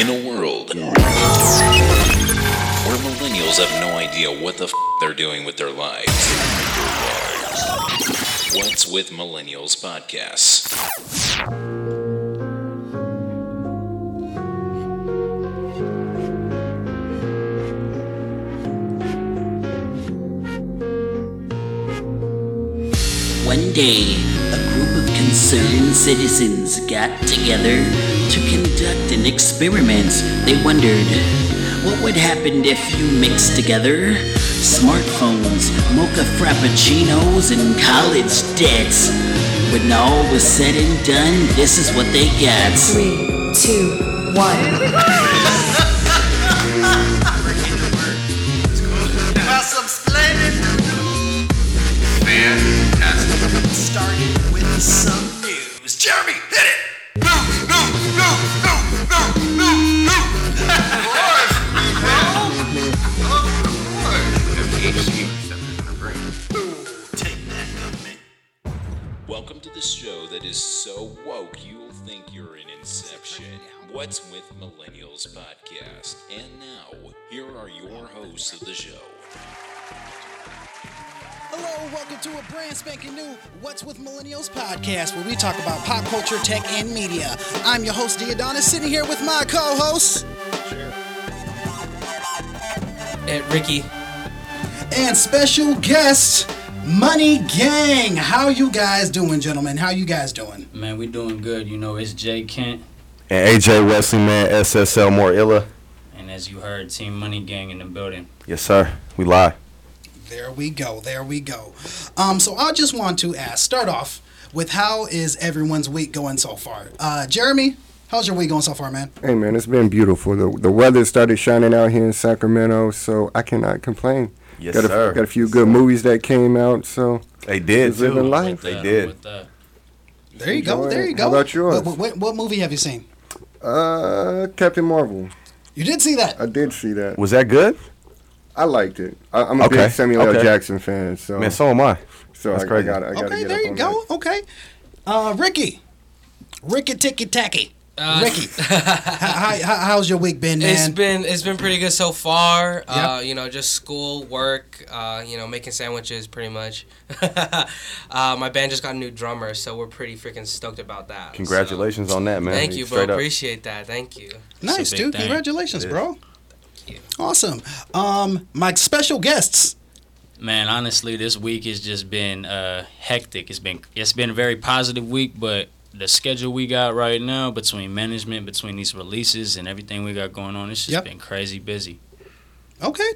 In a world where millennials have no idea what the they're doing with their lives, What's With Millennials podcast. One day, a group of concerned citizens got together to conduct an experiment. They wondered, what would happen if you mixed together smartphones, mocha frappuccinos, and college debts? When all was said and done, this is what they got. 3, 2, 1. Fantastic. Started with some news. Jeremy, hit it! Welcome to the show that is so woke you'll think you're in Inception. What's With Millennials podcast. And now, here are your hosts of the show. Hello, welcome to a brand spanking new What's With Millennials podcast, where we talk about pop culture, tech, and media. I'm your host, Diadonis, sitting here with my co-hosts, Ricky, and special guest, Money Gang. How you guys doing, gentlemen? How you guys doing? Man, we doing good. You know, it's Jay Kent. And AJ Wesley, man, SSL More Illa. And as you heard, Team Money Gang in the building. Yes, sir. We live. There we go. So I just want to start off with, how is everyone's week going so far? Jeremy, how's your week going so far, man? Hey, man, it's been beautiful. The weather started shining out here in Sacramento, so I cannot complain. Yes, sir. Got a few good movies that came out, so they did. Living life, they did. There you go. How about yours? What movie have you seen? Captain Marvel. You did see that? I did see that. Was that good? I liked it. I'm a big Samuel L. Jackson fan, so man, so am I. So that's crazy. I gotta there you go. That. Okay, Ricky Ticky Tacky. Ricky, how's your week been, man? It's been pretty good so far. Yep. Just school, work, making sandwiches pretty much. My band just got a new drummer, so we're pretty freaking stoked about that. Congratulations on that, man. Thank you, bro. Appreciate that. Thank you. Nice, dude. Thing. Congratulations, bro. Thank you. Awesome. My special guests. Man, honestly, this week has just been hectic. It's been a very positive week, but the schedule we got right now, between management, between these releases and everything we got going on, it's just been crazy busy. Okay,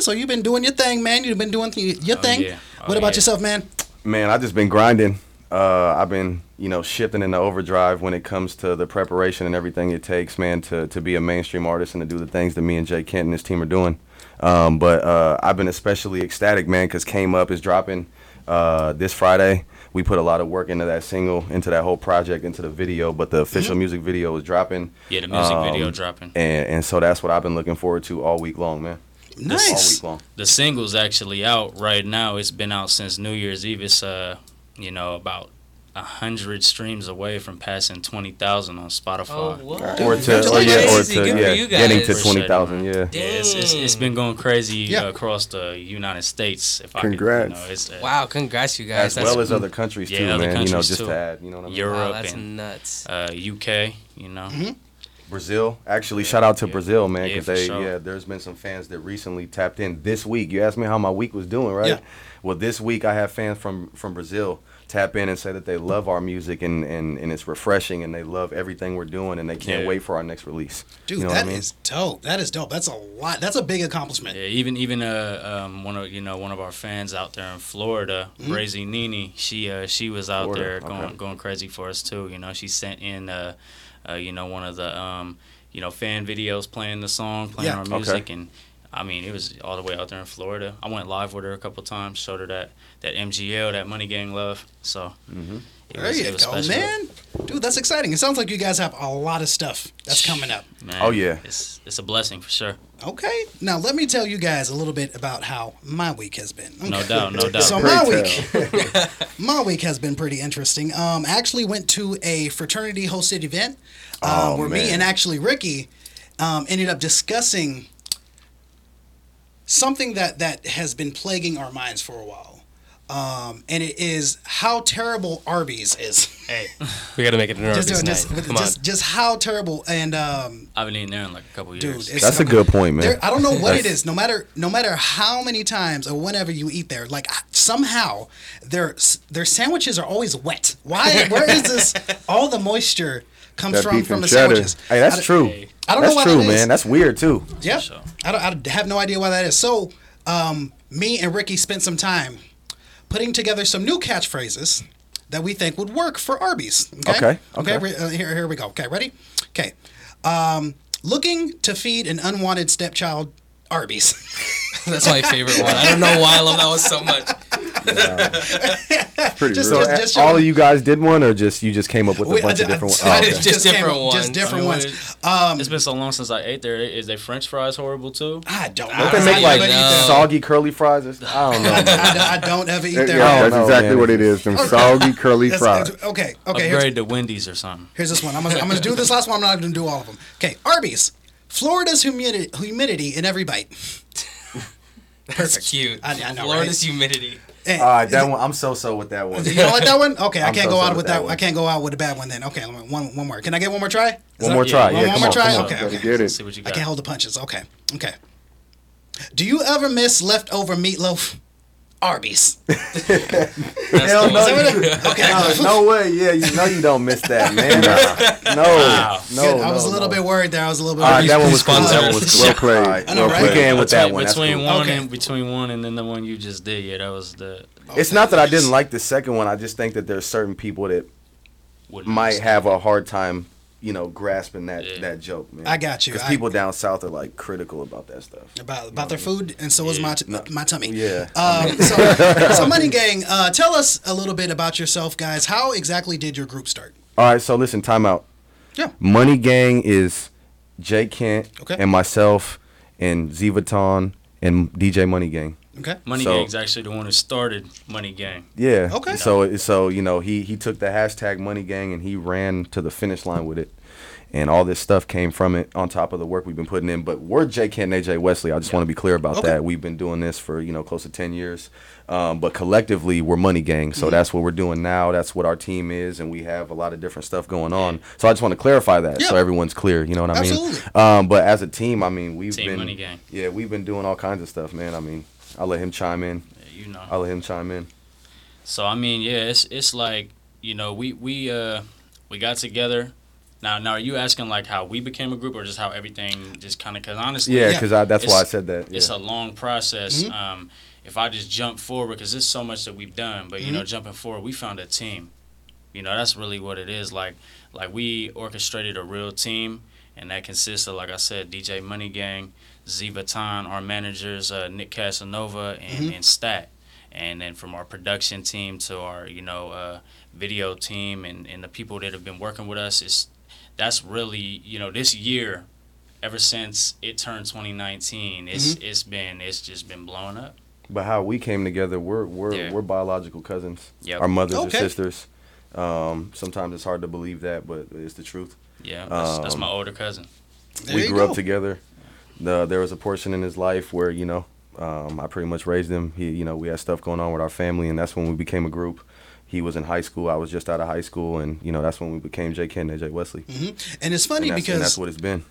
so you've been doing your thing, man. You've been doing your thing. Yeah. What about yourself, man? Man, I've just been grinding. I've been, shifting into overdrive when it comes to the preparation and everything it takes, man, to be a mainstream artist and to do the things that me and Jay Kent and his team are doing. But I've been especially ecstatic, man, because Came Up is dropping this Friday. We put a lot of work into that single, into that whole project, into the video, but the official music video is dropping. Yeah, the music video dropping. And so that's what I've been looking forward to all week long, man. Nice. All week long. The single's actually out right now. It's been out since New Year's Eve. It's, about 100 streams away from passing 20,000 on Spotify. Oh, wow. Getting to 20,000, yeah. Dang. It's been going crazy across the United States. If congrats. Congrats, you guys. As well as other countries, too, man. Just to add, what I mean? Europe, that's and nuts. UK, Brazil. Actually, shout out to Brazil, man, because there's been some fans that recently tapped in this week. You asked me how my week was doing, right? Yeah. Well, this week I have fans from Brazil tap in and say that they love our music and it's refreshing and they love everything we're doing and they can't wait for our next release. Dude, is dope. That is dope. That's a lot. That's a big accomplishment. Yeah, even one of our fans out there in Florida, Brazy Nini, she was out there going crazy for us too. She sent in one of the fan videos playing the song, playing our music and I mean, it was all the way out there in Florida. I went live with her a couple times, showed her that MGL, that Money Gang love. So it was special. Man. Dude, that's exciting. It sounds like you guys have a lot of stuff that's coming up. Man, oh, yeah. It's a blessing for sure. Okay. Now, let me tell you guys a little bit about how my week has been. Okay. No doubt. So, my week has been pretty interesting. I actually went to a fraternity hosted event where me and actually Ricky ended up discussing something that has been plaguing our minds for a while. And it is how terrible Arby's is. Hey, we got to make it an Arby's just how terrible. And I've been eating there in like a couple years. Dude, that's a good point, man. I don't know what it is. No matter how many times or whenever you eat there, like somehow their sandwiches are always wet. Why? Where is this? All the moisture comes from the sandwiches. Hey, that's true. I don't know why that is. That's true, man. That's weird too. Yeah, I have no idea why that is. So, me and Ricky spent some time putting together some new catchphrases that we think would work for Arby's. Okay. Here we go. Okay, ready? Okay. Looking to feed an unwanted stepchild, Arby's. That's my favorite one. I don't know why I love that one so much. Yeah. Pretty so all of you guys did one, or just you just came up with a bunch of different ones? Oh, okay. Just different ones. It's been so long since I ate there. Is their French fries horrible too? I don't know. Don't they make like soggy curly fries? I don't know. I don't ever eat there. Yeah, that's exactly what it is. Them soggy curly fries. Okay. Upgrade to Wendy's or something. Here's this one. I'm gonna do this last one. I'm not gonna do all of them. Okay, Arby's. Florida's humidity in every bite. Perfect. That's cute. I know, Florida's humidity. That one, I'm so with that one. You don't like that one? Okay, I can't go out with that one. I can't go out with a bad one then. Okay, one more. Can I get one more try? One more try. Okay. Get it. See what you got. I can't hold the punches. Okay. Do you ever miss leftover meatloaf? Arby's. Hell no. Okay. No way. Yeah, you know you don't miss that, man. No. I was a little bit worried there. That one was fun. That one was well played. We can with that one. Between one and then the one you just did. Yeah, that was the. Okay. It's not that I didn't like the second one. I just think that there's certain people that might have a hard time, grasping that joke, man. I got you. Because people down south are like critical about that stuff. About their food, and so is my tummy. Yeah. So Money Gang, tell us a little bit about yourself, guys. How exactly did your group start? All right, so listen, time out. Yeah. Money Gang is Jay Kent and myself and Z-Baton and DJ Money Gang. Okay. Money Gang's actually the one who started Money Gang. Yeah. Okay. So he took the hashtag Money Gang and he ran to the finish line with it, and all this stuff came from it on top of the work we've been putting in. But we're J. Kent and AJ Wesley. I just want to be clear about that. We've been doing this for close to 10 years, but collectively we're Money Gang. So that's what we're doing now. That's what our team is, and we have a lot of different stuff going on. So I just want to clarify that so everyone's clear. You know what I mean? But as a team, I mean we've been Money Gang. Yeah, we've been doing all kinds of stuff, man. I mean. I'll let him chime in. Yeah, I'll let him chime in. So, I mean, it's like, we got together. Now, are you asking, like, how we became a group or just how everything just kind of, because honestly. Yeah, because that's why I said that. Yeah. It's a long process. Mm-hmm. If I just jump forward, because there's so much that we've done, but, jumping forward, we found a team. That's really what it is. Like we orchestrated a real team, and that consists of, like I said, DJ Money Gang, Zivaton, our managers, Nick Casanova, and Stat. And then from our production team to our, video team and the people that have been working with us, that's really, this year, ever since it turned 2019, it's just been blowing up. But how we came together, we're biological cousins. Yep. Our mothers are sisters. Sometimes it's hard to believe that, but it's the truth. Yeah, that's my older cousin. We grew up together. There was a portion in his life where, I pretty much raised him. He, we had stuff going on with our family, and that's when we became a group. He was in high school. I was just out of high school, and, that's when we became J. Ken and AJ Wesley. Mm-hmm. And it's funny because that's what it's been.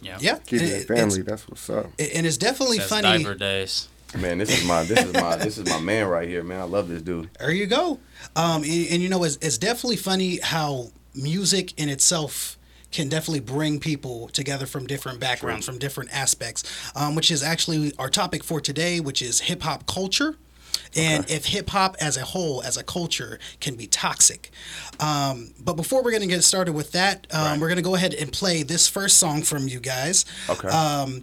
Yeah. Keeping that family, that's what's up. And it's definitely funny. Diver days. Man, this is my man right here, man. I love this dude. There you go. It's definitely funny how music in itself can definitely bring people together from different backgrounds, from different aspects, which is actually our topic for today, which is hip-hop culture. and if hip-hop as a whole, as a culture, can be toxic. But before we're going to get started with that, we're going to go ahead and play this first song from you guys. Okay.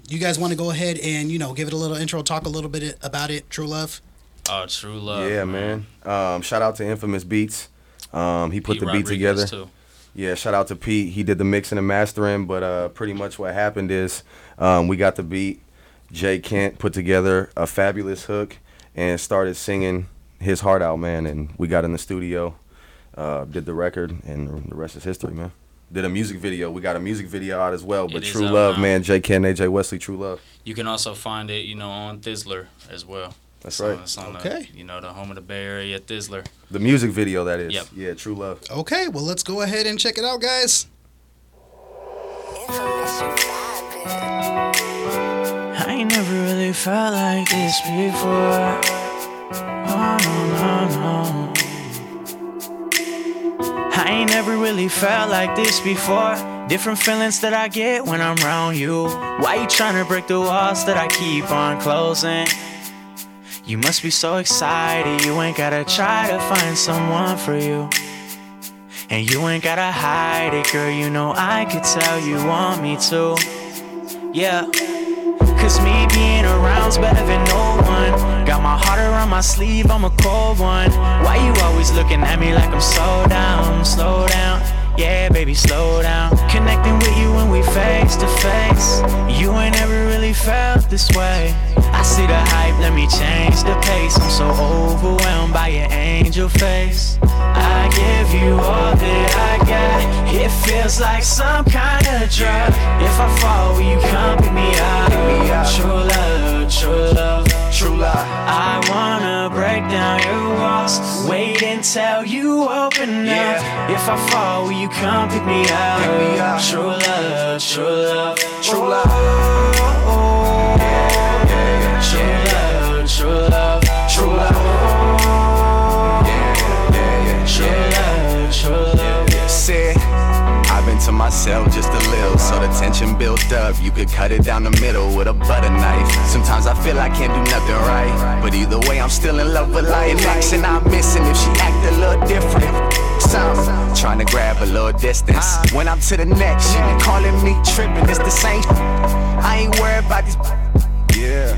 You guys want to go ahead and, you know, give it a little intro, talk a little bit about it, True Love? Oh, True Love. Yeah, man. Shout out to Infamous Beats. He put Pete the Rodriguez beat together. Too. Yeah, shout out to Pete. He did the mixing and mastering, but pretty much what happened is we got the beat. Jay Kent put together a fabulous hook and started singing his heart out, man. And we got in the studio, did the record, and the rest is history, man. Did a music video. We got a music video out as well. But True Love, man, Jay Kent, AJ Wesley, True Love. You can also find it, you know, on Thizzler as well. That's right. It's on the, you know, the home of the Bay Area, Thizzler. The music video, that is. Yep. Yeah, True Love. Okay, well, let's go ahead and check it out, guys. I ain't never really felt like this before. Oh, no. I ain't never really felt like this before. Different feelings that I get when I'm around you. Why you tryna break the walls that I keep on closing? You must be so excited, you ain't gotta try to find someone for you. And you ain't gotta hide it, girl, you know I could tell you want me to. Yeah. Cause me being around's better than no one. Got my heart around my sleeve, I'm a cold one. Why you always looking at me like I'm so down, slow down? Yeah, baby, slow down. Connecting with you when we face to face. You ain't ever really felt this way. I see the hype, let me change the pace. I'm so overwhelmed by your angel face. I give you all that I got. It feels like some kind of drug. If I fall, will you come pick me up? True love, true love, true love. I wanna break down your walls. Wait until you open up. If I fall, will you come pick me up? Pick me up. True love, true love, true love. Oh, yeah, yeah, yeah. True love, true love, true love. Oh, yeah, yeah, yeah. True love, true love. Yeah. Say, I've been to myself just a little, so the tension built up. You could cut it down the middle with a butter knife. Sometimes I feel I can't do nothing right, but either way, I'm still in love with life. Action I'm missing if she act a little different. Some trying to grab a little distance. When I'm to the next, she be calling me tripping. It's the same. I ain't worried about these. Yeah.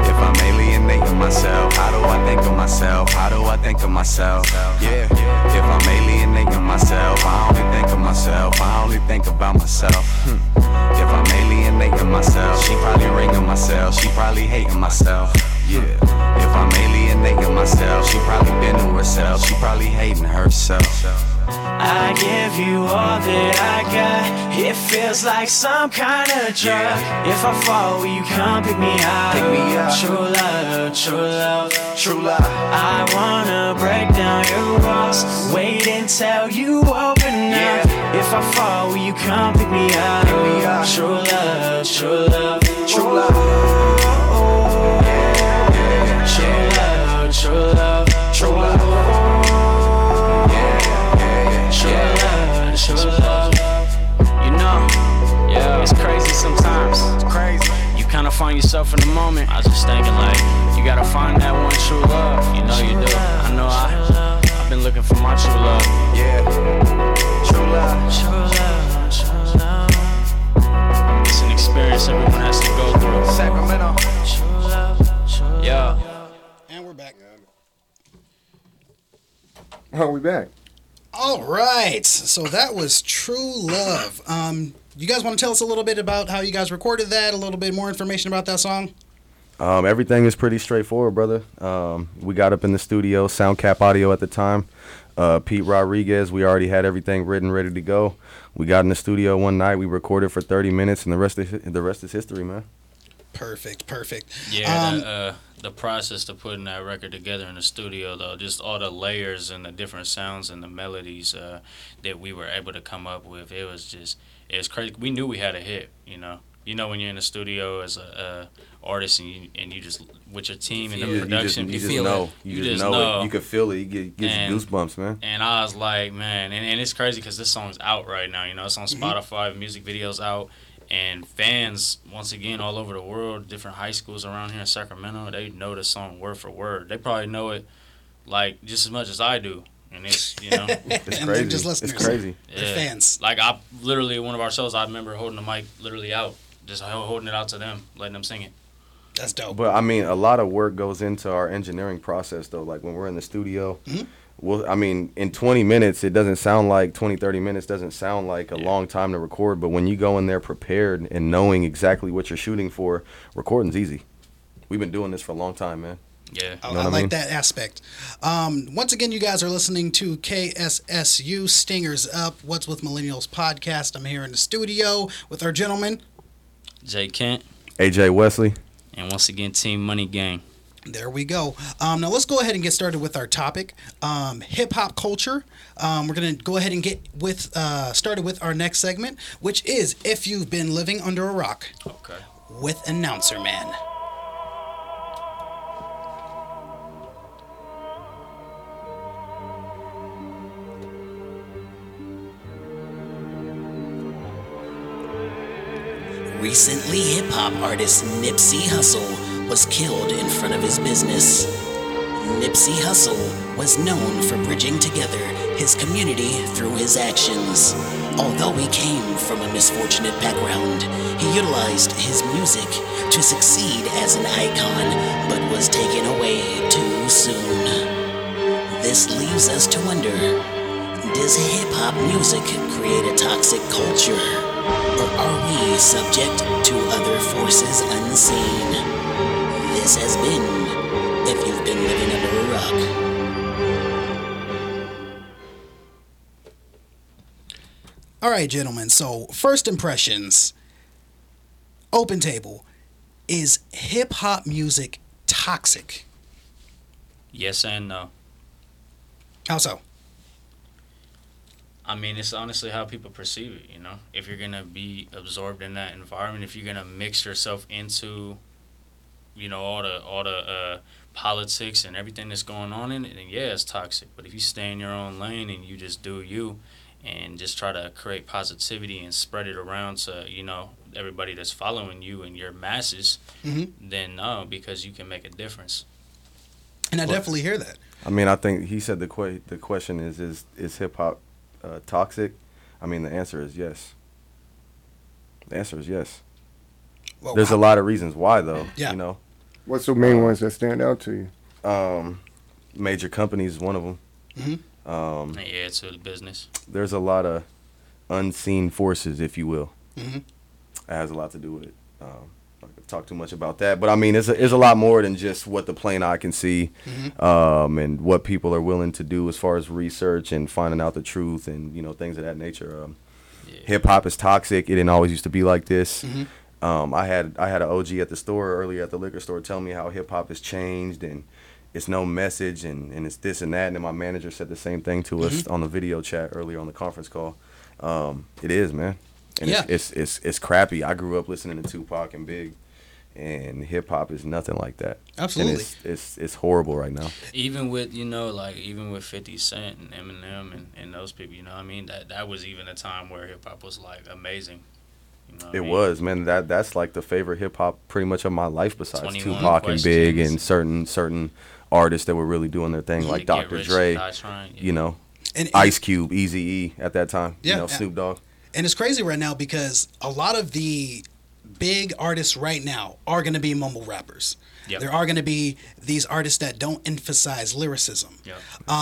If I'm alienating myself, how do I think of myself? How do I think of myself? Yeah. If I'm alienating myself, I only think of myself. I only think about myself. If I'm alienating myself, she probably ringing myself. She probably hating myself. Yeah. If I'm alienating myself, she probably been to herself. She probably hating herself. I give you all that I got. It feels like some kind of drug. Yeah. If I fall, will you come pick me up? Pick me up. True love, true love, true love. I wanna break down your walls. Wait until you open up. Yeah. If I fall, will you come pick me up? Pick me up. True love, true love, true love. Oh, yeah. True love, true love, true love. Yeah, yeah, yeah. True love, true love. You know, yeah, it's crazy sometimes. It's crazy. You kind of find yourself in the moment. I was just thinking like, you gotta find that one true love. You know you do. I know I've been looking for my true love. Yeah, true love, true love, true love. It's an experience everyone has to go through. Sacramento, true love. Yeah. And we're back. Oh, we back. All right. So that was True Love. You guys want to tell us a little bit about how you guys recorded that? A little bit more information about that song? Everything is pretty straightforward, brother. We got up in the studio, SoundCap Audio at the time. Pete Rodriguez, we already had everything written, ready to go. We got in the studio one night. We recorded for 30 minutes, and the rest is history, man. Perfect. Yeah, the process to putting that record together in the studio, though, just all the layers and the different sounds and the melodies that we were able to come up with, it was crazy. We knew we had a hit, you know. You know when you're in the studio as a artist and you just with your team and the production, you just know. You can feel it. It gives you goosebumps, man. And I was like, man, and it's crazy because this song's out right now. You know, it's on Spotify. Music video's out. And fans, once again, all over the world, different high schools around here in Sacramento, they know the song word for word. They probably know it, like, just as much as I do. And it's, you know. It's crazy. Just listeners. It's crazy. Yeah. They're fans. Like, I literally, one of our shows, I remember holding the mic literally out, just holding it out to them, letting them sing it. That's dope. But, I mean, a lot of work goes into our engineering process, though. Like, when we're in the studio, mm-hmm. Well, I mean, in 20 minutes, it doesn't sound like 20, 30 minutes doesn't sound like a long time to record. But when you go in there prepared and knowing exactly what you're shooting for, recording's easy. We've been doing this for a long time, man. Yeah. I like that aspect. Once again, you guys are listening to KSSU Stingers Up, What's With Millennials podcast. I'm here in the studio with our gentlemen, Jay Kent, AJ Wesley, and once again, Team Money Gang. There we go. Now let's go ahead and get started with our topic, hip-hop culture. We're going to go ahead and get started with our next segment, which is If You've Been Living Under a Rock, okay, with Announcer Man. Recently, hip-hop artist Nipsey Hussle was killed in front of his business. Nipsey Hussle was known for bridging together his community through his actions. Although he came from a misfortunate background, he utilized his music to succeed as an icon, but was taken away too soon. This leaves us to wonder, does hip-hop music create a toxic culture? Or are we subject to other forces unseen? This has been If You've Been Living Under a Rock. All right, gentlemen. So, first impressions. Open table. Is hip-hop music toxic? Yes and no. How so? I mean, it's honestly how people perceive it, you know? If you're going to be absorbed in that environment, if you're going to mix yourself into, you know, all the politics and everything that's going on in it, and yeah, it's toxic. But if you stay in your own lane and you just do you and just try to create positivity and spread it around to, you know, everybody that's following you and your masses, mm-hmm. then no, because you can make a difference. And I definitely hear that. I mean, I think he said the question is hip-hop toxic? I mean, the answer is yes. The answer is yes. Well, there's a lot of reasons why, though, yeah. you know. What's the main ones that stand out to you? Major companies is one of them. Mm-hmm. Yeah, it's a business. There's a lot of unseen forces, if you will. Mm-hmm. It has a lot to do with it. I could talk too much about that. But, I mean, it's a lot more than just what the plain eye can see, mm-hmm. And what people are willing to do as far as research and finding out the truth and, you know, things of that nature. Hip-hop is toxic. It didn't always used to be like this. Mm-hmm. I had an OG at the store earlier at the liquor store tell me how hip-hop has changed and it's no message and it's this and that. And then my manager said the same thing to us mm-hmm. on the video chat earlier on the conference call. It is, man. And yeah. It's crappy. I grew up listening to Tupac and Big, and hip-hop is nothing like that. Absolutely. And it's horrible right now. Even with, you know, like even with 50 Cent and Eminem and those people, you know what I mean? That was even a time where hip-hop was like amazing. You know it was, man. That's like the favorite hip hop pretty much of my life besides Tupac and Big and certain artists that were really doing their thing, like Dr. Dre, you know, and Ice Cube, Eazy-E at that time, yeah, you know, Snoop Dogg. And it's crazy right now because a lot of the big artists right now are going to be mumble rappers. Yep. There are going to be these artists that don't emphasize lyricism. Yep.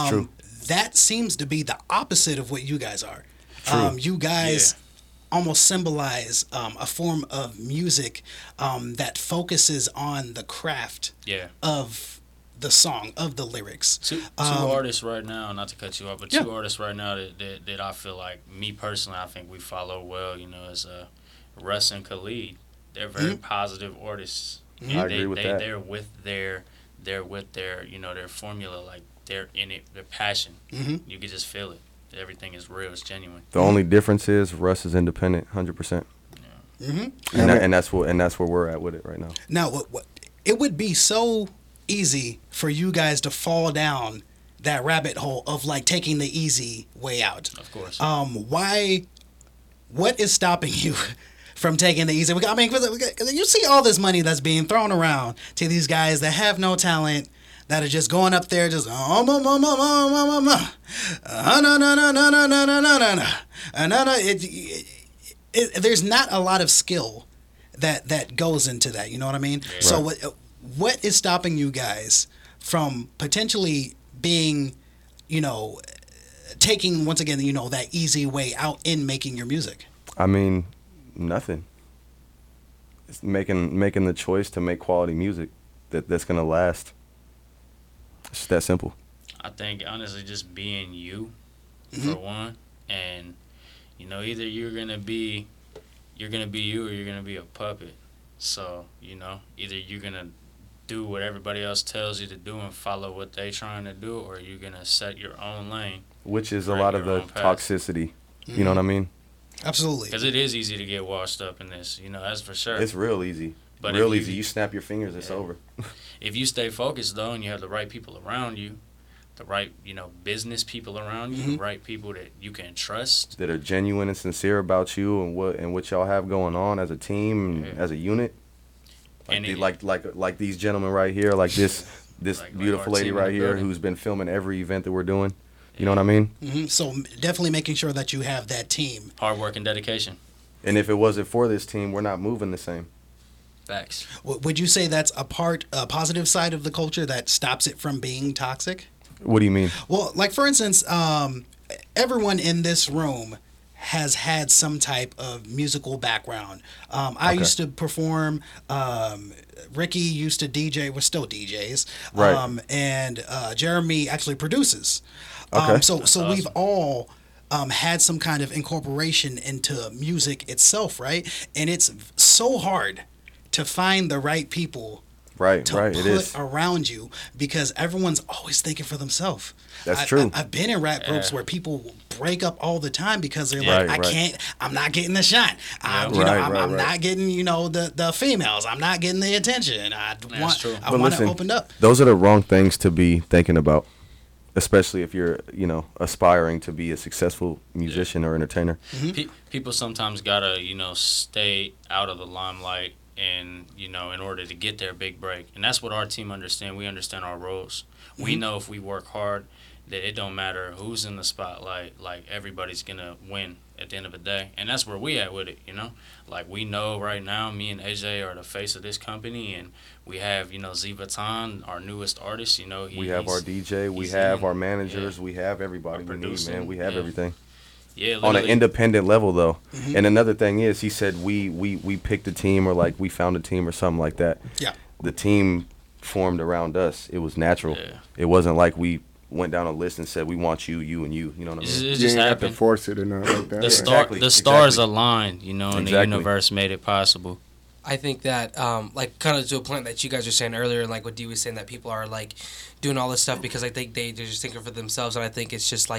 True. That seems to be the opposite of what you guys are. True. You guys... Yeah. almost symbolize a form of music that focuses on the craft of the song, of the lyrics. Two artists right now, not to cut you off, but two artists right now that I feel like, me personally, I think we follow well, you know, is Russ and Khalid. They're very mm-hmm. positive artists. Mm-hmm. I agree with that. They're with their, you know, their formula, like they're in it, their passion. Mm-hmm. You can just feel it. Everything is real. It's genuine. The only difference is Russ is independent, 100%. Yeah. Mm-hmm. And that's where we're at with it right now. Now, it would be so easy for you guys to fall down that rabbit hole of like taking the easy way out. Of course. What is stopping you from taking the easy. I mean, cause you see all this money that's being thrown around to these guys that have no talent, that are just going up there, just there's not a lot of skill that goes into that. You know what I mean? Right. So what is stopping you guys from potentially being, taking, once again, that easy way out in making your music? I mean, nothing. It's making the choice to make quality music that's going to last. It's that simple. I think, honestly, just being you, for one, and, either you're going to be you or you're going to be a puppet. So, either you're going to do what everybody else tells you to do and follow what they're trying to do, or you're going to set your own lane. Which is a lot of the toxicity. Mm-hmm. You know what I mean? Absolutely. Because it is easy to get washed up in this, that's for sure. It's real easy. But real easy. You snap your fingers, it's over. If you stay focused, though, and you have the right people around you, the right, business people around you, the right people that you can trust. That are genuine and sincere about you and what y'all have going on as a team, and as a unit. Like these gentlemen right here, like this like beautiful lady right here who's been filming every event that we're doing. You know what I mean? Mm-hmm. So definitely making sure that you have that team. Hard work and dedication. And if it wasn't for this team, we're not moving the same. Facts. Would you say that's a positive side of the culture that stops it from being toxic? What do you mean? Well, like, for instance, everyone in this room has had some type of musical background. I used to perform. Ricky used to DJ. We're still DJs. Right. And Jeremy actually produces. Okay. So we've all had some kind of incorporation into music itself, right? And it's so hard to find the right people to put around you, because everyone's always thinking for themselves. That's true. I've been in rap groups where people break up all the time because they're like, I'm not getting the shot. I'm not getting, the females. I'm not getting the attention. I want it opened up. Those are the wrong things to be thinking about, especially if you're, aspiring to be a successful musician or entertainer. Mm-hmm. People sometimes gotta, stay out of the limelight and in order to get their big break. And that's what our team understand. We understand our roles. We know if we work hard that it don't matter who's in the spotlight, like everybody's gonna win at the end of the day. And that's where we at with it, like we know right now me and AJ are the face of this company, and we have Z-Baton, our newest artist. We have our DJ, we have our managers, we have everybody we need, man. We have everything. Yeah, on an independent level, though. Mm-hmm. And another thing is, he said we picked a team, or like we found a team or something like that. Yeah. The team formed around us. It was natural. Yeah. It wasn't like we went down a list and said we want you and you. You know what I mean? It just happened. You didn't have to force it or nothing like that. The stars aligned, and the universe made it possible. I think that, kind of to a point that you guys were saying earlier, like what D was saying, that people are, doing all this stuff because I think they're just thinking for themselves, and I think it's just,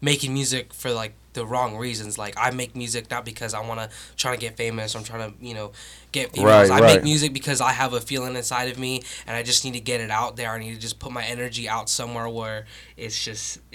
making music for, the wrong reasons. I make music not because I want to try to get famous. I'm trying to, get females. I make music because I have a feeling inside of me, and I just need to get it out there. I need to just put my energy out somewhere where it's just –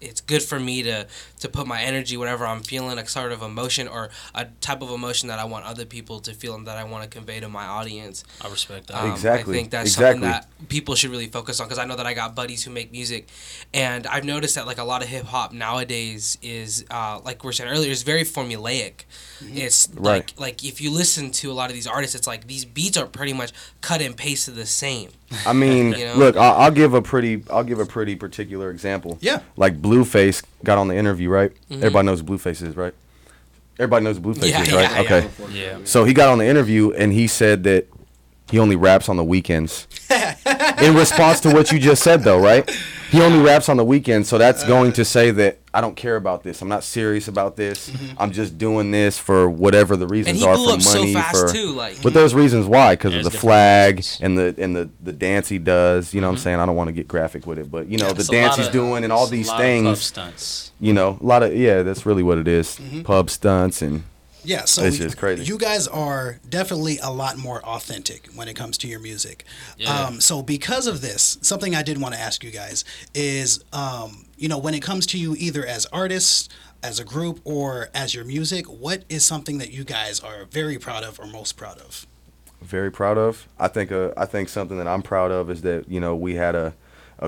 it's good for me to put my energy, whatever I'm feeling, a sort of emotion or a type of emotion that I want other people to feel and that I want to convey to my audience. I respect that. Exactly. I think that's something that people should really focus on, because I know that I got buddies who make music, and I've noticed that a lot of hip hop nowadays is like we were saying earlier, is very formulaic. Mm-hmm. It's like if you listen to a lot of these artists, it's like these beats are pretty much cut and pasted the same. I mean, look, I'll give a pretty particular example. Yeah. Like Blueface got on the interview, right? Mm-hmm. Everybody knows who Blueface is, right? Yeah, okay. Yeah. So he got on the interview and he said that he only raps on the weekends. In response to what you just said, though, right? He only raps on the weekends, so that's going to say that I don't care about this. I'm not serious about this. Mm-hmm. I'm just doing this for whatever the reasons are, for money. And he blew up so fast, too. But there's reasons why, because of the flag and the dance he does. You know what I'm saying? I don't want to get graphic with it, but, the dance he's doing and all these things. A lot of pub stunts. A lot of, that's really what it is. Mm-hmm. Pub stunts and... Yeah, so it's just crazy. You guys are definitely a lot more authentic when it comes to your music. Yeah. So because of this, something I did want to ask you guys is, when it comes to you either as artists, as a group or as your music, what is something that you guys are very proud of or most proud of? Very proud of. I think something that I'm proud of is that, you know, we had a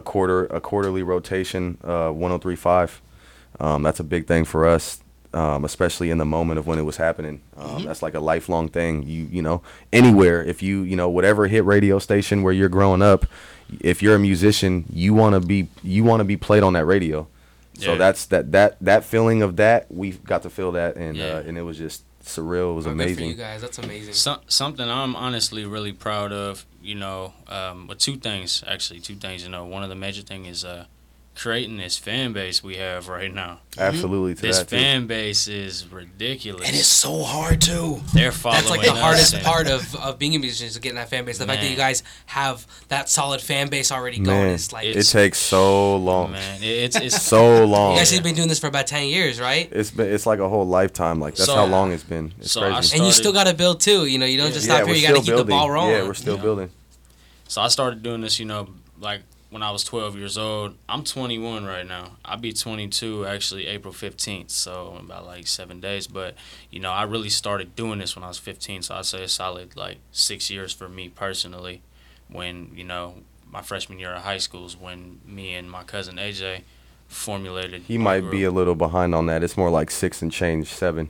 quarterly rotation, 103.5. That's a big thing for us, especially in the moment of when it was happening. That's like a lifelong thing. You know, anywhere, if you know whatever hit radio station where you're growing up, if you're a musician, you want to be played on that radio. Yeah. So that's that feeling of that. We got to feel that, and it was just surreal. It was amazing. Good for you guys, that's amazing. Something I'm honestly really proud of, you know, but two things. You know, one of the major things is creating this fan base we have right now. Absolutely. Mm-hmm. This fan base is ridiculous. And it's so hard too. They're following us. That's like the hardest part of being a musician is getting that fan base. The fact that you guys have that solid fan base already going is like... It takes so long. Man, it's so long. You guys have been doing this for about 10 years, right? It's like a whole lifetime. Like that's how long it's been. It's crazy. And you still got to build too. You know, you don't just stop here. You got to keep the ball rolling. Yeah, we're still building. So I started doing this, you know, like when I was 12 years old. I'm 21 right now. I'll be 22 actually April 15th, so about like 7 days. But, you know, I really started doing this when I was 15, so I'd say a solid like 6 years for me personally. When, you know, my freshman year of high school is when me and my cousin AJ formulated. He might be a little behind on that. It's more like 6 and change, 7.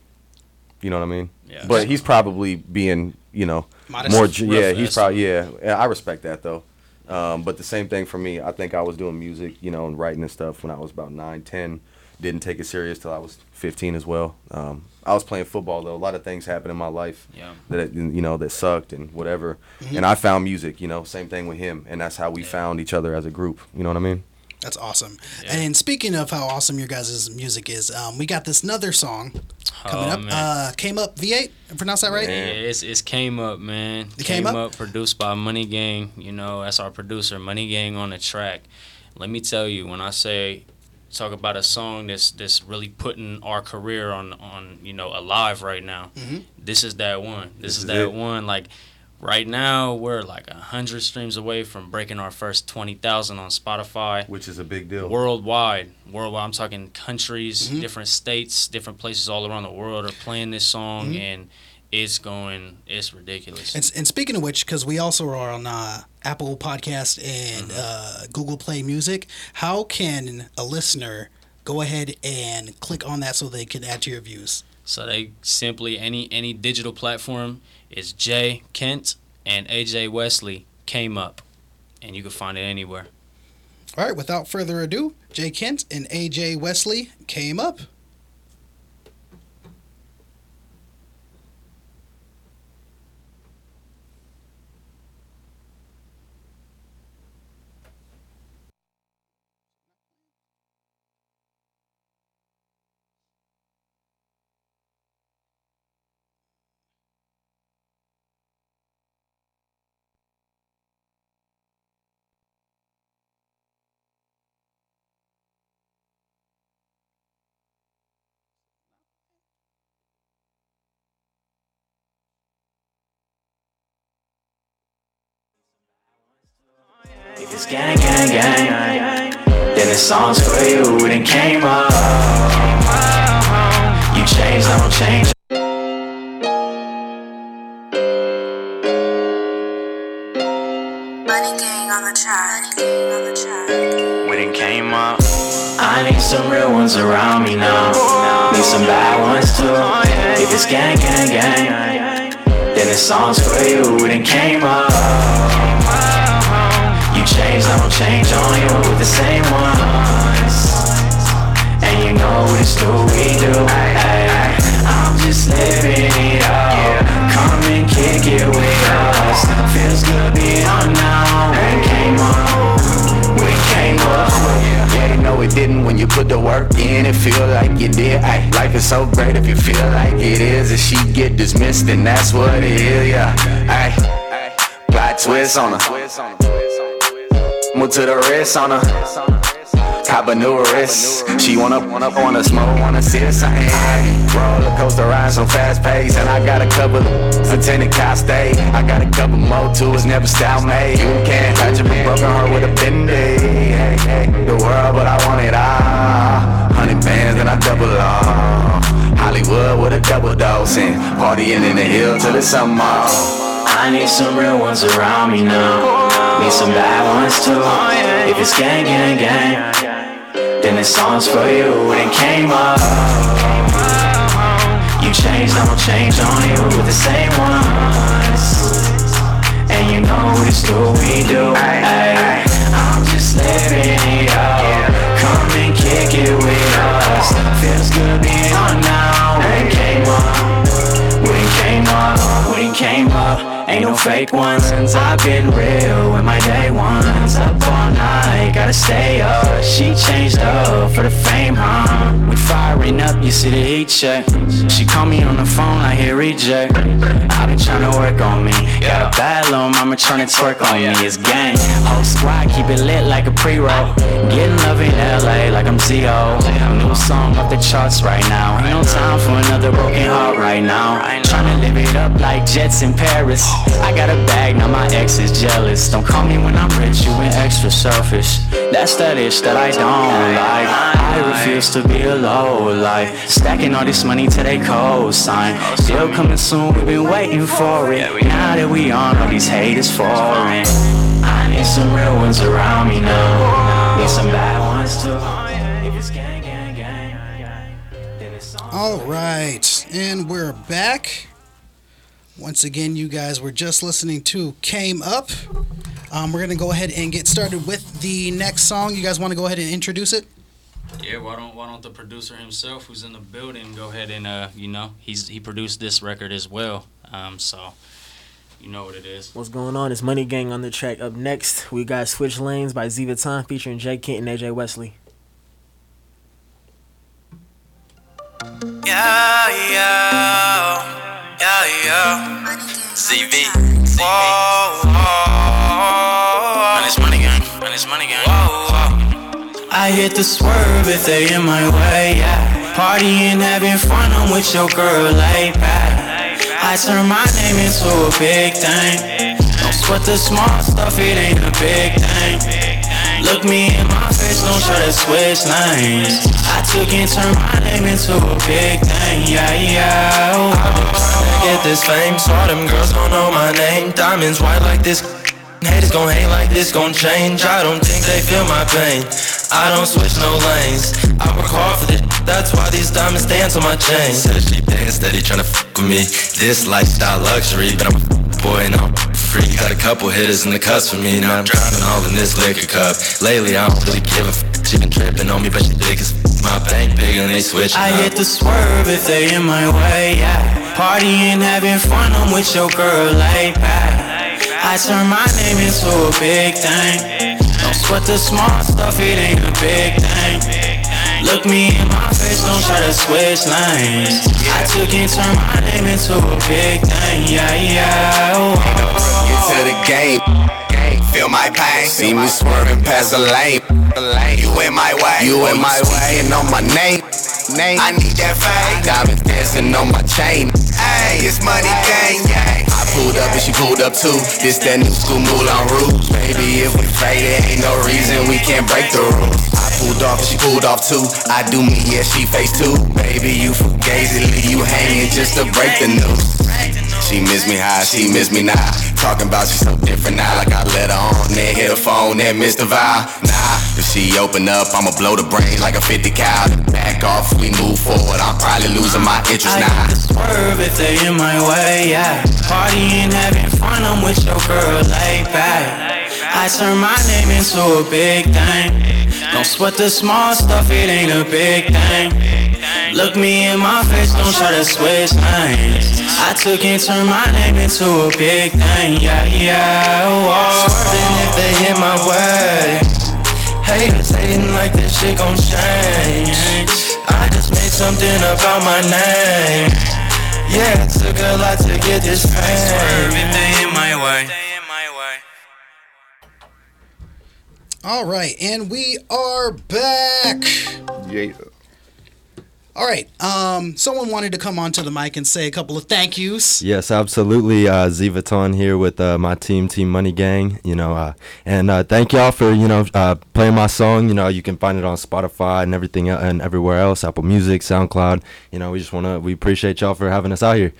You know what I mean? Yeah. But he's probably being, you know, modest, more. Yeah, he's probably. Yeah, I respect that though. But the same thing for me, I think I was doing music, you know, and writing and stuff when I was about 9, 10. Didn't take it serious till I was 15 as well. I was playing football, though. A lot of things happened in my life that, you know, that sucked and whatever. Mm-hmm. And I found music, you know, same thing with him. And that's how we found each other as a group. You know what I mean? That's awesome. Yeah. And speaking of how awesome your guys' music is, we got this another song coming up. Came Up V8. I pronounced that right? Man. Yeah, it's Came Up, man. It came up, produced by Money Gang. You know, that's our producer, Money Gang on the track. Let me tell you, when I say talk about a song that's really putting our career on you know, alive right now. Mm-hmm. This is that one. This is that one. Like right now, we're like 100 streams away from breaking our first 20,000 on Spotify. Which is a big deal. Worldwide. I'm talking countries, different states, different places all around the world are playing this song, and it's ridiculous. And speaking of which, because we also are on Apple Podcast and Google Play Music, how can a listener go ahead and click on that so they can add to your views? So they simply, any digital platform, it's Jay Kent and AJ Wesley, Came Up, and you can find it anywhere. All right, without further ado, Jay Kent and AJ Wesley, Came Up. If it's gang, gang, gang, gang, then the song's for you. Then came up. You change, I don't change. Money Gang on the track. When it came up, I need some real ones around me now. Need some bad ones too. If it's gang, gang, gang, then the song's for you. Then came up. Change, I don't change on you with the same ones. And you know it's what we do. Ay, I'm just living it up. Come and kick it with us. Feels good beyond now. We came up. Yeah, you know it didn't when you put the work in. It feel like you did. Ay, life is so great if you feel like it is. If she get dismissed, then that's what it is. Yeah, ay, plot twist on her. Move to the wrist on her. top of new wrist. She wanna smoke, wanna see us. I ain't ready. Roller coaster ride so fast paced, and I got a couple attending Cal State. I got a couple more tools, never style made. You can't touch me, broken heart with a bendy. Hey, hey, the world, but I want it all. 100 bands, then I double all. Hollywood with a double dose and partying in the hill till it's some more. I need some real ones around me now. Need some bad ones too. If it's gang, gang, gang, then this song's for you. It came up. You changed, I'ma change on you with the same ones. And you know this do we do. Ay, I'm just living it up. Come and kick it with us. Feels good being on now. When it came up, when it came up, when it came up. Ain't no fake ones, I've been real with my day ones. Up all night, gotta stay up. She changed up for the fame, huh? We firing up, you see the heat check. She called me on the phone, I hear reject. I been tryna work on me. Got a bad little mama tryna twerk on me. It's gang, whole squad keep it lit like a pre-roll. Getting love in LA like I'm Z.O. New song off the charts right now. Ain't no time for another broken heart right now. Tryna live it up like jets in Paris. I got a bag, now my ex is jealous. Don't call me when I'm rich, you been extra selfish. That's that ish that I don't like. I refuse to be a low life. Stacking all this money till they co-sign. Deal coming soon, we've been waiting for it. Now that we on, all these haters foreign. I need some real ones around me now. Need some bad ones too. Alright, and we're back. Once again, you guys were just listening to Came Up. We're going to go ahead and get started with the next song. You guys want to go ahead and introduce it? Yeah, why don't the producer himself, who's in the building, go ahead and, he produced this record as well. So, you know what it is. What's going on? It's Money Gang on the track. Up next, we got Switch Lanes by Zivaton featuring Jay Kent and AJ Wesley. Yeah, yeah. Yeah, yeah. ZV. Whoa, whoa. It's Money Gang. It's Money Gang. Whoa, whoa. I hit the swerve if they in my way, yeah. Partying, having fun, I'm with your girl, lay back. I turn my name into a big thing. Don't sweat the small stuff, it ain't a big thing. Look me in my face, don't try to switch lanes. I took and turned my name into a big thing, yeah, yeah. I get this fame, so all them girls don't know my name. Diamonds white like this, haters gon' hate like this, gon' change. I don't think they feel my pain, I don't switch no lanes. I work hard for this, that's why these diamonds dance on my chain. Said she dance steady, tryna fuck with me. This lifestyle luxury, but I'm a boy and I'm free. Got a couple hitters in the cups for me. Now I'm drowning all in this liquor cup. Lately I don't really give a f***. She been tripping on me, but she thick as f***. My bank big and they switching up. I hit the swerve if they in my way, yeah. Partying, having fun, I'm with your girl, lay back. I turn my name into a big thing. Don't sweat the small stuff, it ain't a big thing. Look me in my face, don't try to switch lanes. I took and turned my name into a big thing, yeah, yeah. Get to the game, feel my pain. See me swerving past the lane. You in my way, you in my way. Speaking on my name, I need that fame. Diamonds dancing on my chain. Ayy, it's Money Gang, yeah. I pulled up and she pulled up too. This that new school Moulin Rouge. Baby, if we faded, ain't no reason we can't break the rules. Pulled off, she pulled off too. I do me, yeah, she faced too. Baby, you fugazi, leave you hanging just to break the news. She miss me high, she miss me now. Talking about she so different now. Like I let her on, then hit her phone, then missed the vibe. Nah, if she open up, I'ma blow the brains like a 50 cal. Back off, we move forward, I'm probably losing my interest now. I swerve if they in my way, yeah. Partying, having fun, I'm with your girl, lay back. I turn my name into a big thing. Don't sweat the small stuff, it ain't a big thing. Look me in my face, don't try to switch lanes. I took and turned my name into a big thing, yeah, yeah. Oh, swerving if they hit my way. Haters hating like this shit gon' change. I just made something about my name. Yeah, it took a lot to get this fame. Swerve if they in my way. All right, and we are back. Yeah. All right, someone wanted to come onto the mic and say a couple of thank yous. Yes, absolutely. Zivaton here with my team, Team Money Gang. You know, and thank y'all for playing my song. You know, you can find it on Spotify and everything and everywhere else, Apple Music, SoundCloud. You know, we appreciate y'all for having us out here.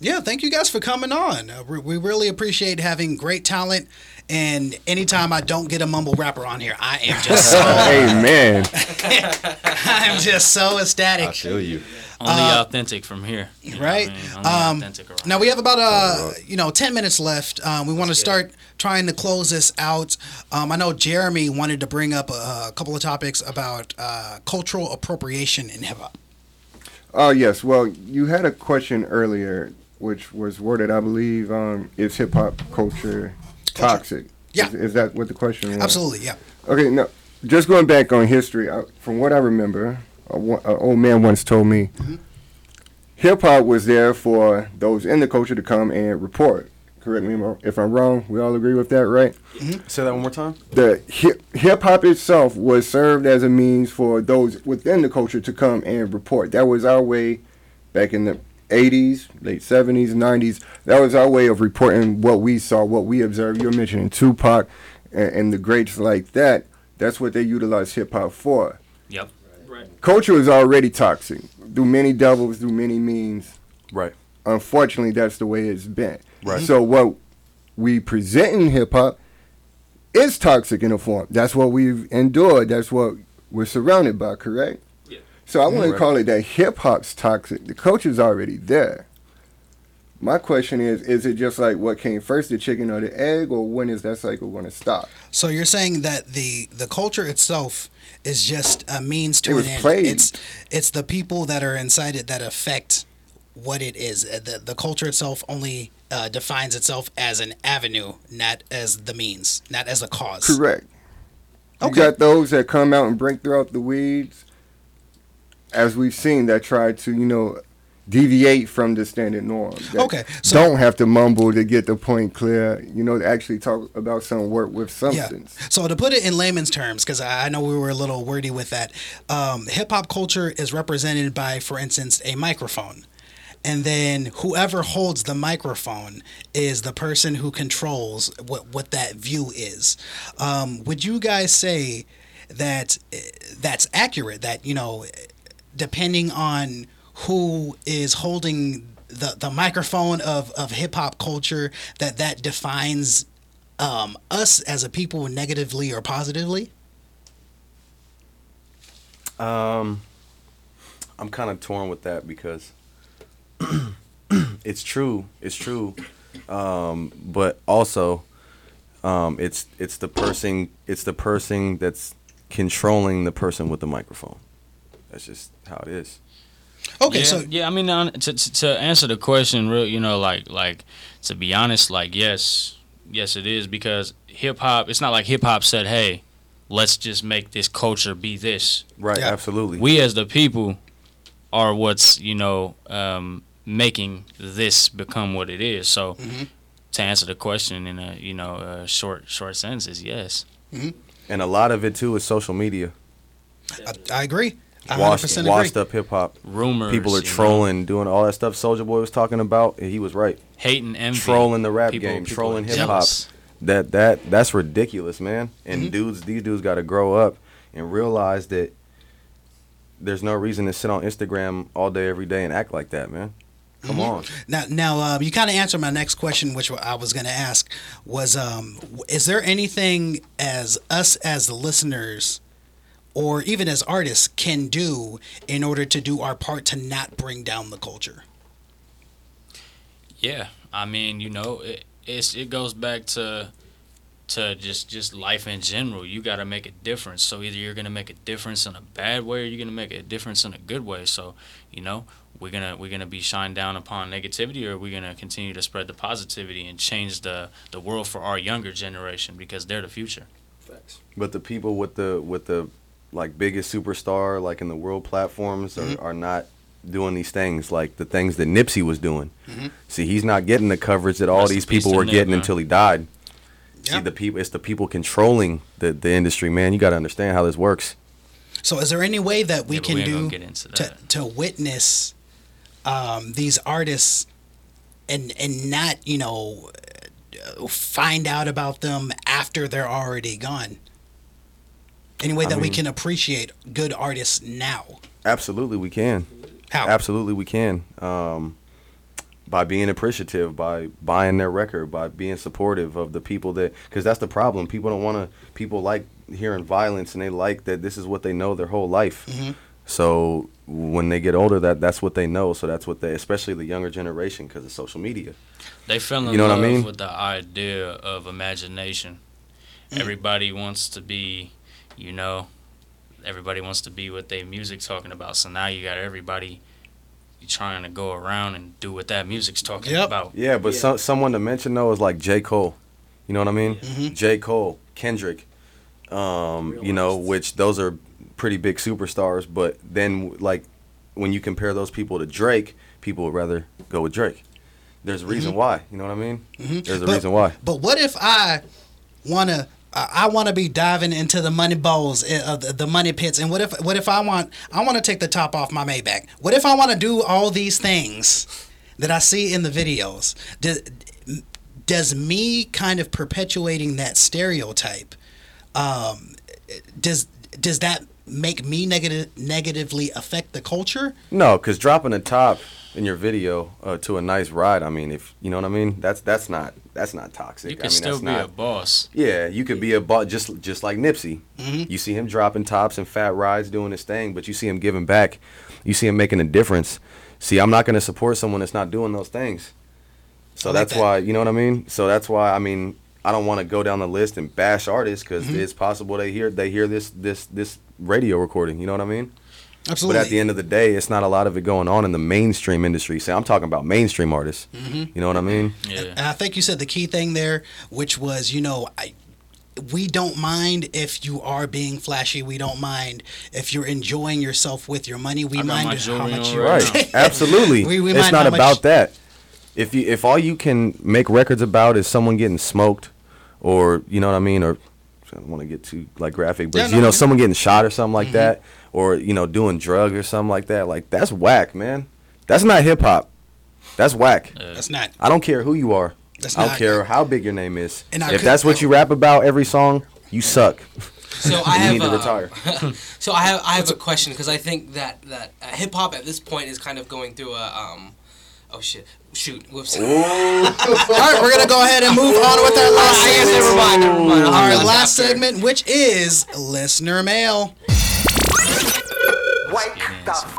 Yeah, thank you guys for coming on. We really appreciate having great talent. And anytime I don't get a mumble rapper on here, I am just so... Amen. I'm just so ecstatic. I feel you. Only authentic from here. Right? I mean? Now, we have about, 10 minutes left. We want to start trying to close this out. I know Jeremy wanted to bring up a couple of topics about cultural appropriation in hip-hop. Oh, yes. Well, you had a question earlier, which was worded, I believe, is hip-hop culture... toxic. Yeah. Is that what the question was? Absolutely, yeah. Okay, now, just going back on history, from what I remember, an old man once told me, mm-hmm. hip-hop was there for those in the culture to come and report. Correct me if I'm wrong. We all agree with that, right? Mm-hmm. Say that one more time. The hip-hop itself was served as a means for those within the culture to come and report. That was our way back in the 80s, late 70s, 90s. That was our way of reporting what we saw, what we observed. You're mentioning Tupac and the greats like that. That's what they utilized hip-hop for. Yep. Right. Culture is already toxic through many doubles, through many means. Right. Unfortunately, that's the way it's been. Right. So what we present in hip-hop is toxic in a form. That's what we've endured. That's what we're surrounded by, correct? So I want to call it that hip-hop's toxic. The culture's already there. My question is it just like what came first, the chicken or the egg, or when is that cycle going to stop? So you're saying that the culture itself is just a means to an end. Played. It's the people that are inside it that affect what it is. The culture itself only defines itself as an avenue, not as the means, not as a cause. Correct. Okay. You got those that come out and break throughout the weeds, as we've seen, that try to, deviate from the standard norm. Okay. So don't have to mumble to get the point clear, to actually talk about some work with substance. Yeah. So to put it in layman's terms, because I know we were a little wordy with that, hip-hop culture is represented by, for instance, a microphone. And then whoever holds the microphone is the person who controls what that view is. Would you guys say that that's accurate, that, depending on who is holding the microphone of hip-hop culture, that defines us as a people negatively or positively? I'm kind of torn with that because it's true. But also it's the person that's controlling the person with the microphone. That's just how it is. Okay, yeah, so yeah, I mean, to answer the question, real, to be honest, yes, it is, because hip hop. It's not like hip hop said, "Hey, let's just make this culture be this." Right. Yeah. Absolutely. We as the people are what's making this become what it is. So, mm-hmm. to answer the question in a short sense is yes. Mm-hmm. And a lot of it too is social media. I agree. Washed up hip hop. Rumors. People are trolling, doing all that stuff. Soulja Boy was talking about, and he was right. Hating, envy. Trolling the rap game, trolling hip hop. That's ridiculous, man. And mm-hmm. these dudes got to grow up and realize that there's no reason to sit on Instagram all day, every day, and act like that, man. Come mm-hmm. on. Now, you kind of answered my next question, which I was going to ask was, is there anything as us as the listeners, or even as artists, can do in order to do our part to not bring down the culture? Yeah, I mean, it goes back to just life in general. You got to make a difference. So either you're going to make a difference in a bad way, or you're going to make a difference in a good way. So, we're gonna be shined down upon negativity, or we're gonna continue to spread the positivity and change the world for our younger generation, because they're the future. Facts. But the people with the biggest superstar, in the world platforms, mm-hmm. are not doing these things, like the things that Nipsey was doing. Mm-hmm. See, he's not getting the coverage that all these people were getting until he died. See, the people, it's the people controlling the industry, man. You got to understand how this works. So is there any way that we can do to witness these artists and not, you know, find out about them after they're already gone? Any way that we can appreciate good artists now? Absolutely, we can. How? Absolutely, we can. By being appreciative, by buying their record, by being supportive of the people that, because that's the problem. People don't want to, people like hearing violence and they like that this is what they know their whole life. Mm-hmm. So when they get older, that's what they know. So that's what they, especially the younger generation, because of social media. They fell in love with the idea of imagination. Mm-hmm. Everybody wants to be, you know, everybody wants to be what their music's talking about. So now you got everybody trying to go around and do what that music's talking about. Yeah, but someone to mention, though, is like J. Cole. You know what I mean? Mm-hmm. J. Cole, Kendrick, you know, which those are pretty big superstars. But then, like, when you compare those people to Drake, people would rather go with Drake. There's a reason why. You know what I mean? Mm-hmm. There's a reason why. But what if I want to be diving into the money bowls, the money pits, and what if I want to take the top off my Maybach? What if I want to do all these things that I see in the videos? Does me kind of perpetuating that stereotype, does that make me negatively affect the culture? No, because dropping a top in your video to a nice ride, I mean, if you know what I mean, that's not toxic. You can be a boss. Yeah, you could be a boss, just like Nipsey. Mm-hmm. You see him dropping tops and fat rides, doing his thing, but you see him giving back. You see him making a difference. See, I'm not going to support someone that's not doing those things. So why, you know what I mean? So that's why, I mean, I don't want to go down the list and bash artists, because it's possible they hear this radio recording. You know what I mean? Absolutely. But at the end of the day, it's not a lot of it going on in the mainstream industry. So I'm talking about mainstream artists. Mm-hmm. You know what I mean? Yeah. And I think you said the key thing there, which was, you know, we don't mind if you are being flashy. We don't mind if you're enjoying yourself with your money. We mind how much you are. Right. Absolutely. we it's not about that. If all you can make records about is someone getting smoked, or, you know what I mean, or I don't want to get too like graphic, but someone getting shot or something like that, or, you know, doing drugs or something like that, like, that's whack, man. That's not hip hop. That's whack. That's not. I don't care who you are. I don't care how big your name is. If that's what you rap about every song, you suck. So you need to retire. So I have a question, because I think that hip hop at this point is kind of going through a shoot. Whoops. All right, we're gonna go ahead and move on with our last segment. Never mind. Our last segment, which is listener mail. Wake the up.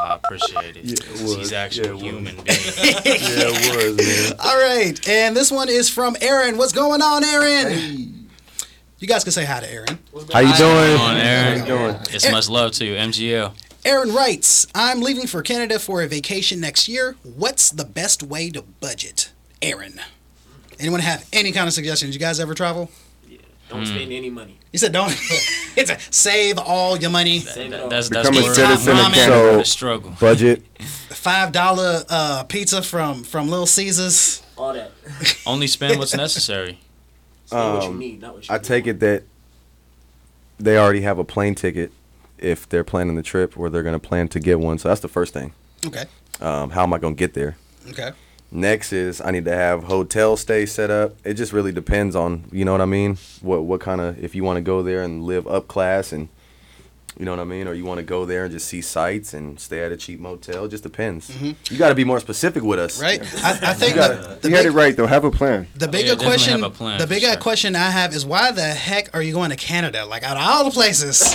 I appreciate it. Yeah, he's actually a human being. It was, man. All right, and this one is from Aaron. What's going on, Aaron? Hey. You guys can say hi to Aaron. How you doing? How you doing, Aaron? It's much love to you, MGL. Aaron writes, I'm leaving for Canada for a vacation next year. What's the best way to budget? Aaron. Anyone have any kind of suggestions? You guys ever travel? Yeah. Don't spend any money. You said don't. It's a save all your money. That's become a citizen of Canada. Struggle. Budget. $5 pizza from Little Caesars. All that. Only spend what's necessary. What you need, not what you I take want. It that they already have a plane ticket if they're planning the trip, or they're going to plan to get one. So that's the first thing. Okay. How am I going to get there? Okay. Next is I need to have hotel stay set up. It just really depends on, you know what I mean, what kind of, if you want to go there and live up class and, you know what I mean, or you want to go there and just see sights and stay at a cheap motel. It just depends. Mm-hmm. You got to be more specific with us. Right. I think you had it right, though. Have a plan. The bigger question I have is, why the heck are you going to Canada? Like, out of all the places.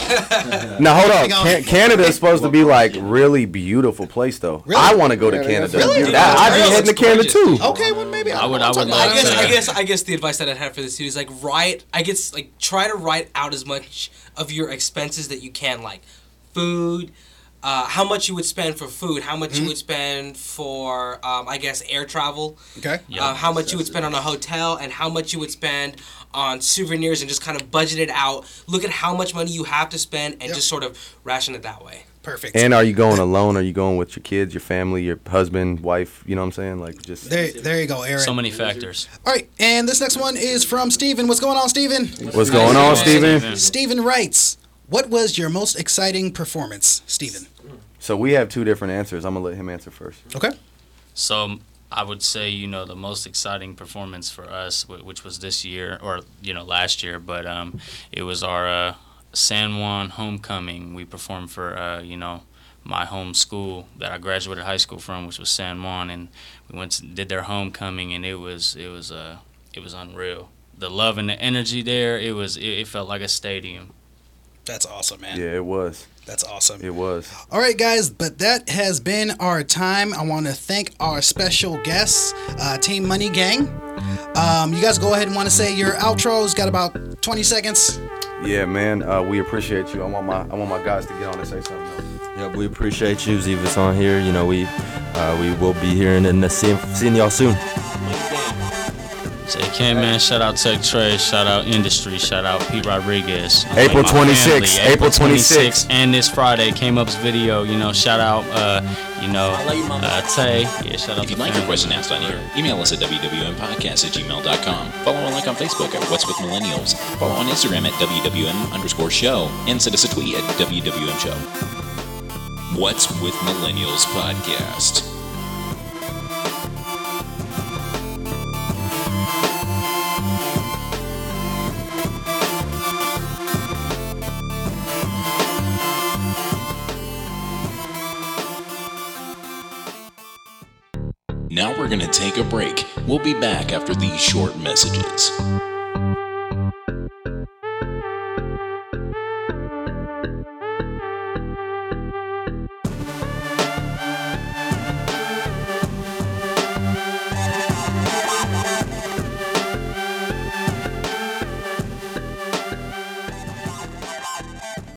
Now, hold on. Canada is supposed to be, like, really beautiful place, though. Really? I want to go to Canada. Really? I'd be heading to Canada, too. Okay, well, maybe I would like to. I guess the advice that I have for this dude is, like, try to write out as much of your expenses that you can, like food, how much you would spend for food, how much you would spend for, I guess, air travel, okay, how much you would spend on a hotel, and how much you would spend on souvenirs, and just kind of budget it out. Look at how much money you have to spend and just sort of ration it that way. Perfect. And are you going alone? Are you going with your kids, your family, your husband, wife? You know what I'm saying? Like, just there you go, Aaron. So many factors. All right, and this next one is from Steven. What's going on, Steven? What's going on, Steven? Steven writes, what was your most exciting performance, Steven? So we have two different answers. I'm going to let him answer first. Okay. So I would say, you know, the most exciting performance for us, which was this year or, you know, last year, but it was our San Juan homecoming. We performed for, you know, my home school that I graduated high school from, which was San Juan, and we went to, did their homecoming, and it was unreal. The love and the energy there, it felt like a stadium. That's awesome, man. Yeah, it was. That's awesome. It was. All right, guys, but that has been our time. I want to thank our special guests, Team Money Gang. You guys go ahead and want to say your outros. Got about 20 seconds. Yeah, man, we appreciate you. I want my guys to get on and say something else. Yeah, we appreciate you, Zivaton, here. You know, we will be here and seeing y'all soon. Jay Kent, man, shout out Tech Trade, shout out Industry, shout out Pete Rodriguez. April 26th. And this Friday, Came Up's video, you know, shout out, you know, Tay. Yeah, shout out. If you'd like your question asked on here, email us at wwmpodcast@gmail.com. Follow and like on Facebook at What's With Millennials. Follow on Instagram at wwm_show. And send us a tweet at wwmshow. What's With Millennials podcast. Now we're going to take a break. We'll be back after these short messages.